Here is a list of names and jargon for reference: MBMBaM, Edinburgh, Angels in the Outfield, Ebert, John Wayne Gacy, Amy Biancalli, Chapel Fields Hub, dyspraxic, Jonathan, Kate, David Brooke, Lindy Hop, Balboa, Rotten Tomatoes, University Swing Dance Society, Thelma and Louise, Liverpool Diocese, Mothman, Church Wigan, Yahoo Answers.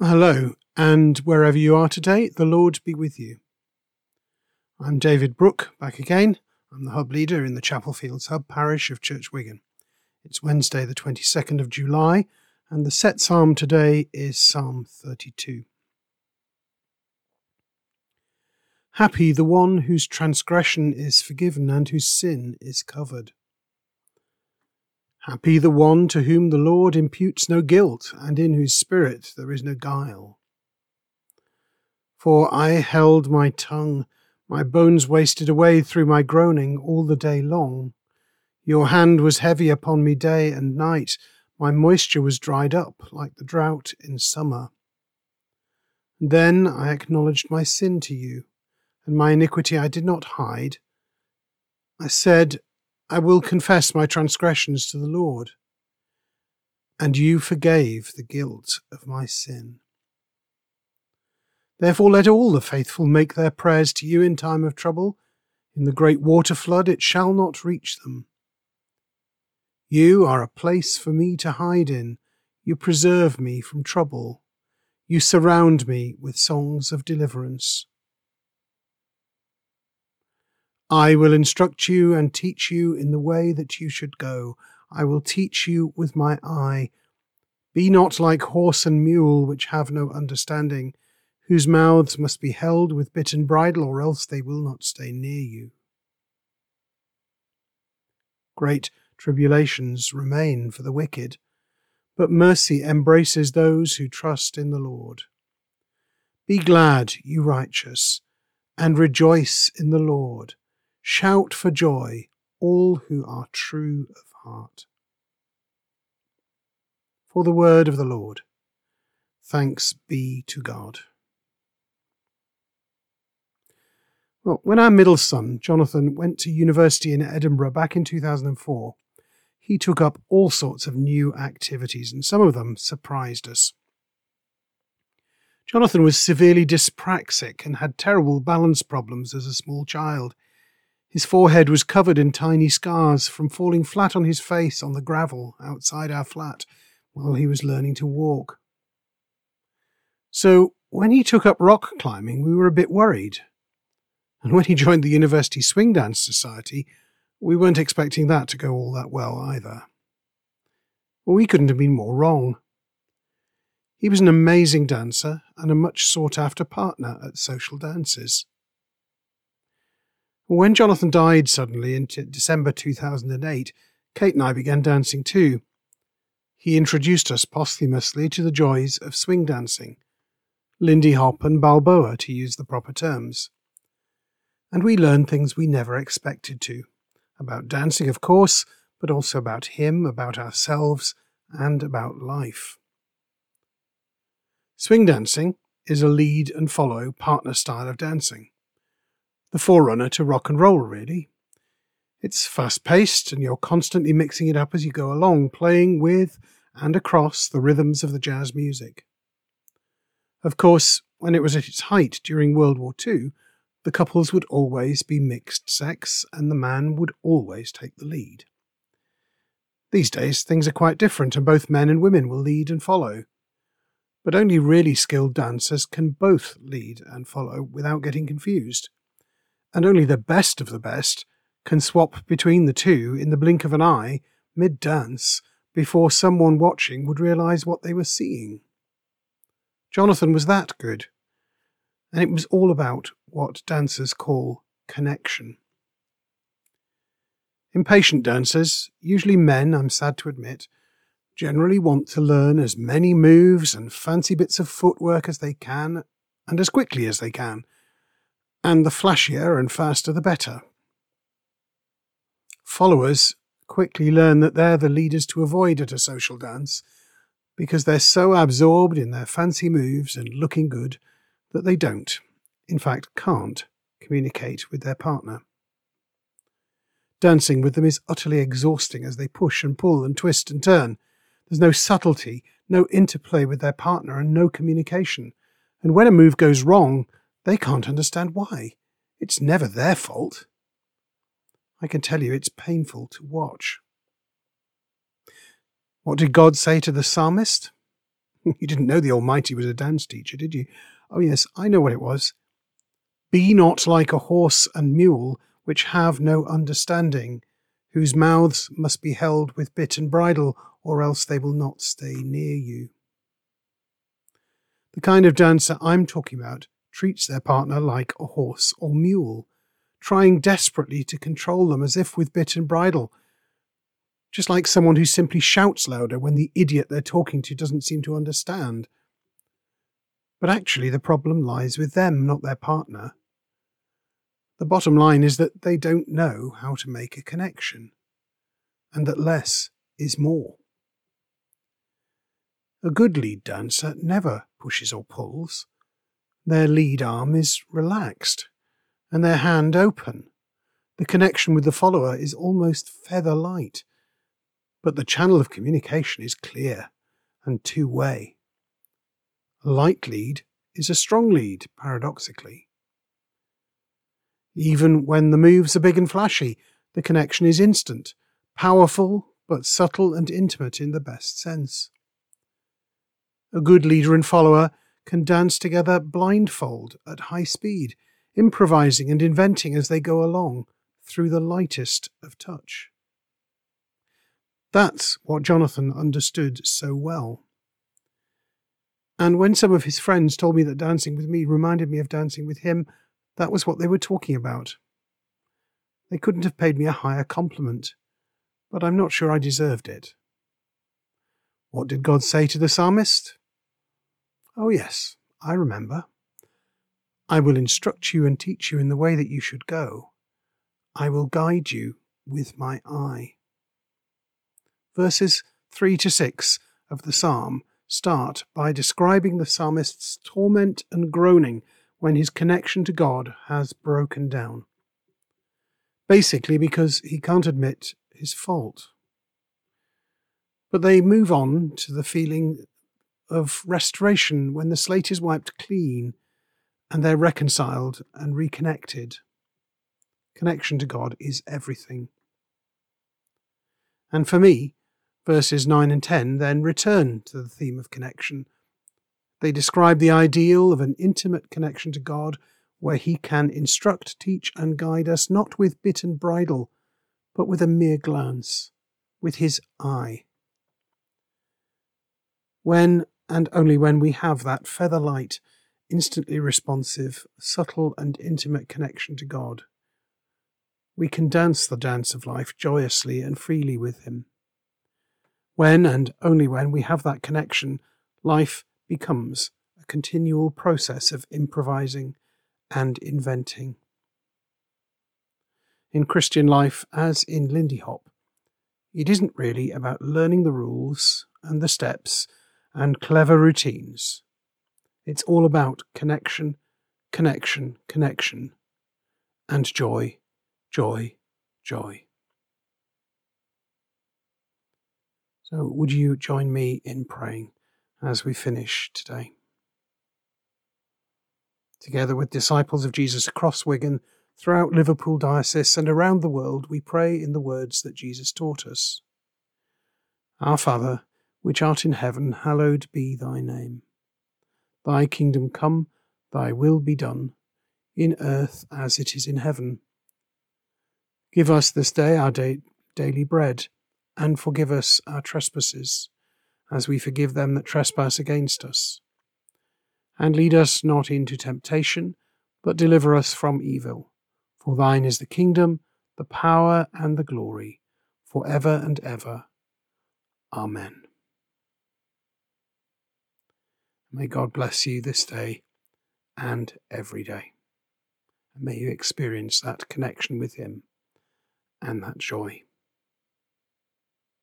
Hello, and wherever you are today, the Lord be with you. I'm David Brooke, back again. I'm the Hub Leader in the Chapel Fields Hub Parish of Church Wigan. It's Wednesday the 22nd of July, and the set psalm today is Psalm 32. Happy the one whose transgression is forgiven and whose sin is covered. Happy the one to whom the Lord imputes no guilt, and in whose spirit there is no guile. For I held my tongue, my bones wasted away through my groaning all the day long. Your hand was heavy upon me day and night, my moisture was dried up like the drought in summer. Then I acknowledged my sin to you, and my iniquity I did not hide. I said, I will confess my transgressions to the Lord, and you forgave the guilt of my sin. Therefore let all the faithful make their prayers to you in time of trouble. In the great water flood it shall not reach them. You are a place for me to hide in. You preserve me from trouble. You surround me with songs of deliverance. I will instruct you and teach you in the way that you should go. I will teach you with my eye. Be not like horse and mule, which have no understanding, whose mouths must be held with bit and bridle, or else they will not stay near you. Great tribulations remain for the wicked, but mercy embraces those who trust in the Lord. Be glad, you righteous, and rejoice in the Lord. Shout for joy, all who are true of heart. For the word of the Lord. Thanks be to God. Well, when our middle son, Jonathan, went to university in Edinburgh back in 2004, he took up all sorts of new activities, and some of them surprised us. Jonathan was severely dyspraxic and had terrible balance problems as a small child. His forehead was covered in tiny scars from falling flat on his face on the gravel outside our flat while he was learning to walk. So when he took up rock climbing, we were a bit worried. And when he joined the University Swing Dance Society, we weren't expecting that to go all that well either. Well, we couldn't have been more wrong. He was an amazing dancer and a much sought-after partner at social dances. When Jonathan died suddenly in December 2008, Kate and I began dancing too. He introduced us posthumously to the joys of swing dancing, Lindy Hop and Balboa to use the proper terms. And we learned things we never expected to, about dancing of course, but also about him, about ourselves, and about life. Swing dancing is a lead and follow partner style of dancing. The forerunner to rock and roll, really. It's fast-paced and you're constantly mixing it up as you go along, playing with and across the rhythms of the jazz music. Of course, when it was at its height during World War II, the couples would always be mixed sex and the man would always take the lead. These days, things are quite different and both men and women will lead and follow. But only really skilled dancers can both lead and follow without getting confused. And only the best of the best can swap between the two in the blink of an eye, mid-dance, before someone watching would realise what they were seeing. Jonathan was that good, and it was all about what dancers call connection. Impatient dancers, usually men, I'm sad to admit, generally want to learn as many moves and fancy bits of footwork as they can, and as quickly as they can. And the flashier and faster the better. Followers quickly learn that they're the leaders to avoid at a social dance because they're so absorbed in their fancy moves and looking good that they don't, in fact can't, communicate with their partner. Dancing with them is utterly exhausting as they push and pull and twist and turn. There's no subtlety, no interplay with their partner and no communication. And when a move goes wrong, they can't understand why. It's never their fault. I can tell you it's painful to watch. What did God say to the psalmist? You didn't know the Almighty was a dance teacher, did you? Oh, yes, I know what it was. Be not like a horse and mule, which have no understanding, whose mouths must be held with bit and bridle, or else they will not stay near you. The kind of dancer I'm talking about treats their partner like a horse or mule, trying desperately to control them as if with bit and bridle, just like someone who simply shouts louder when the idiot they're talking to doesn't seem to understand. But actually the problem lies with them, not their partner. The bottom line is that they don't know how to make a connection, and that less is more. A good lead dancer never pushes or pulls. Their lead arm is relaxed, and their hand open. The connection with the follower is almost feather light, but the channel of communication is clear and two-way. A light lead is a strong lead, paradoxically. Even when the moves are big and flashy, the connection is instant, powerful but subtle and intimate in the best sense. A good leader and follower can dance together blindfold at high speed, improvising and inventing as they go along through the lightest of touch. That's what Jonathan understood so well. And when some of his friends told me that dancing with me reminded me of dancing with him, that was what they were talking about. They couldn't have paid me a higher compliment, but I'm not sure I deserved it. What did God say to the psalmist? Oh yes, I remember. I will instruct you and teach you in the way that you should go. I will guide you with my eye. Verses 3 to 6 of the psalm start by describing the psalmist's torment and groaning when his connection to God has broken down. Basically because he can't admit his fault. But they move on to the feeling of restoration when the slate is wiped clean and they're reconciled and reconnected. Connection to God is everything. And for me, verses 9 and 10 then return to the theme of connection. They describe the ideal of an intimate connection to God where he can instruct, teach and guide us not with bit and bridle, but with a mere glance, with his eye. When and only when we have that feather light, instantly responsive, subtle and intimate connection to God, we can dance the dance of life joyously and freely with him. When and only when we have that connection, life becomes a continual process of improvising and inventing. In Christian life, as in Lindy Hop, it isn't really about learning the rules and the steps and clever routines. It's all about connection, connection, connection, and joy, joy, joy. So would you join me in praying as we finish today? Together with disciples of Jesus across Wigan, throughout Liverpool Diocese and around the world, we pray in the words that Jesus taught us. Our Father, which art in heaven, hallowed be thy name. Thy kingdom come, thy will be done, in earth as it is in heaven. Give us this day our daily bread, and forgive us our trespasses, as we forgive them that trespass against us. And lead us not into temptation, but deliver us from evil. For thine is the kingdom, the power, and the glory, for ever and ever. Amen. May God bless you this day and every day. And may you experience that connection with him and that joy.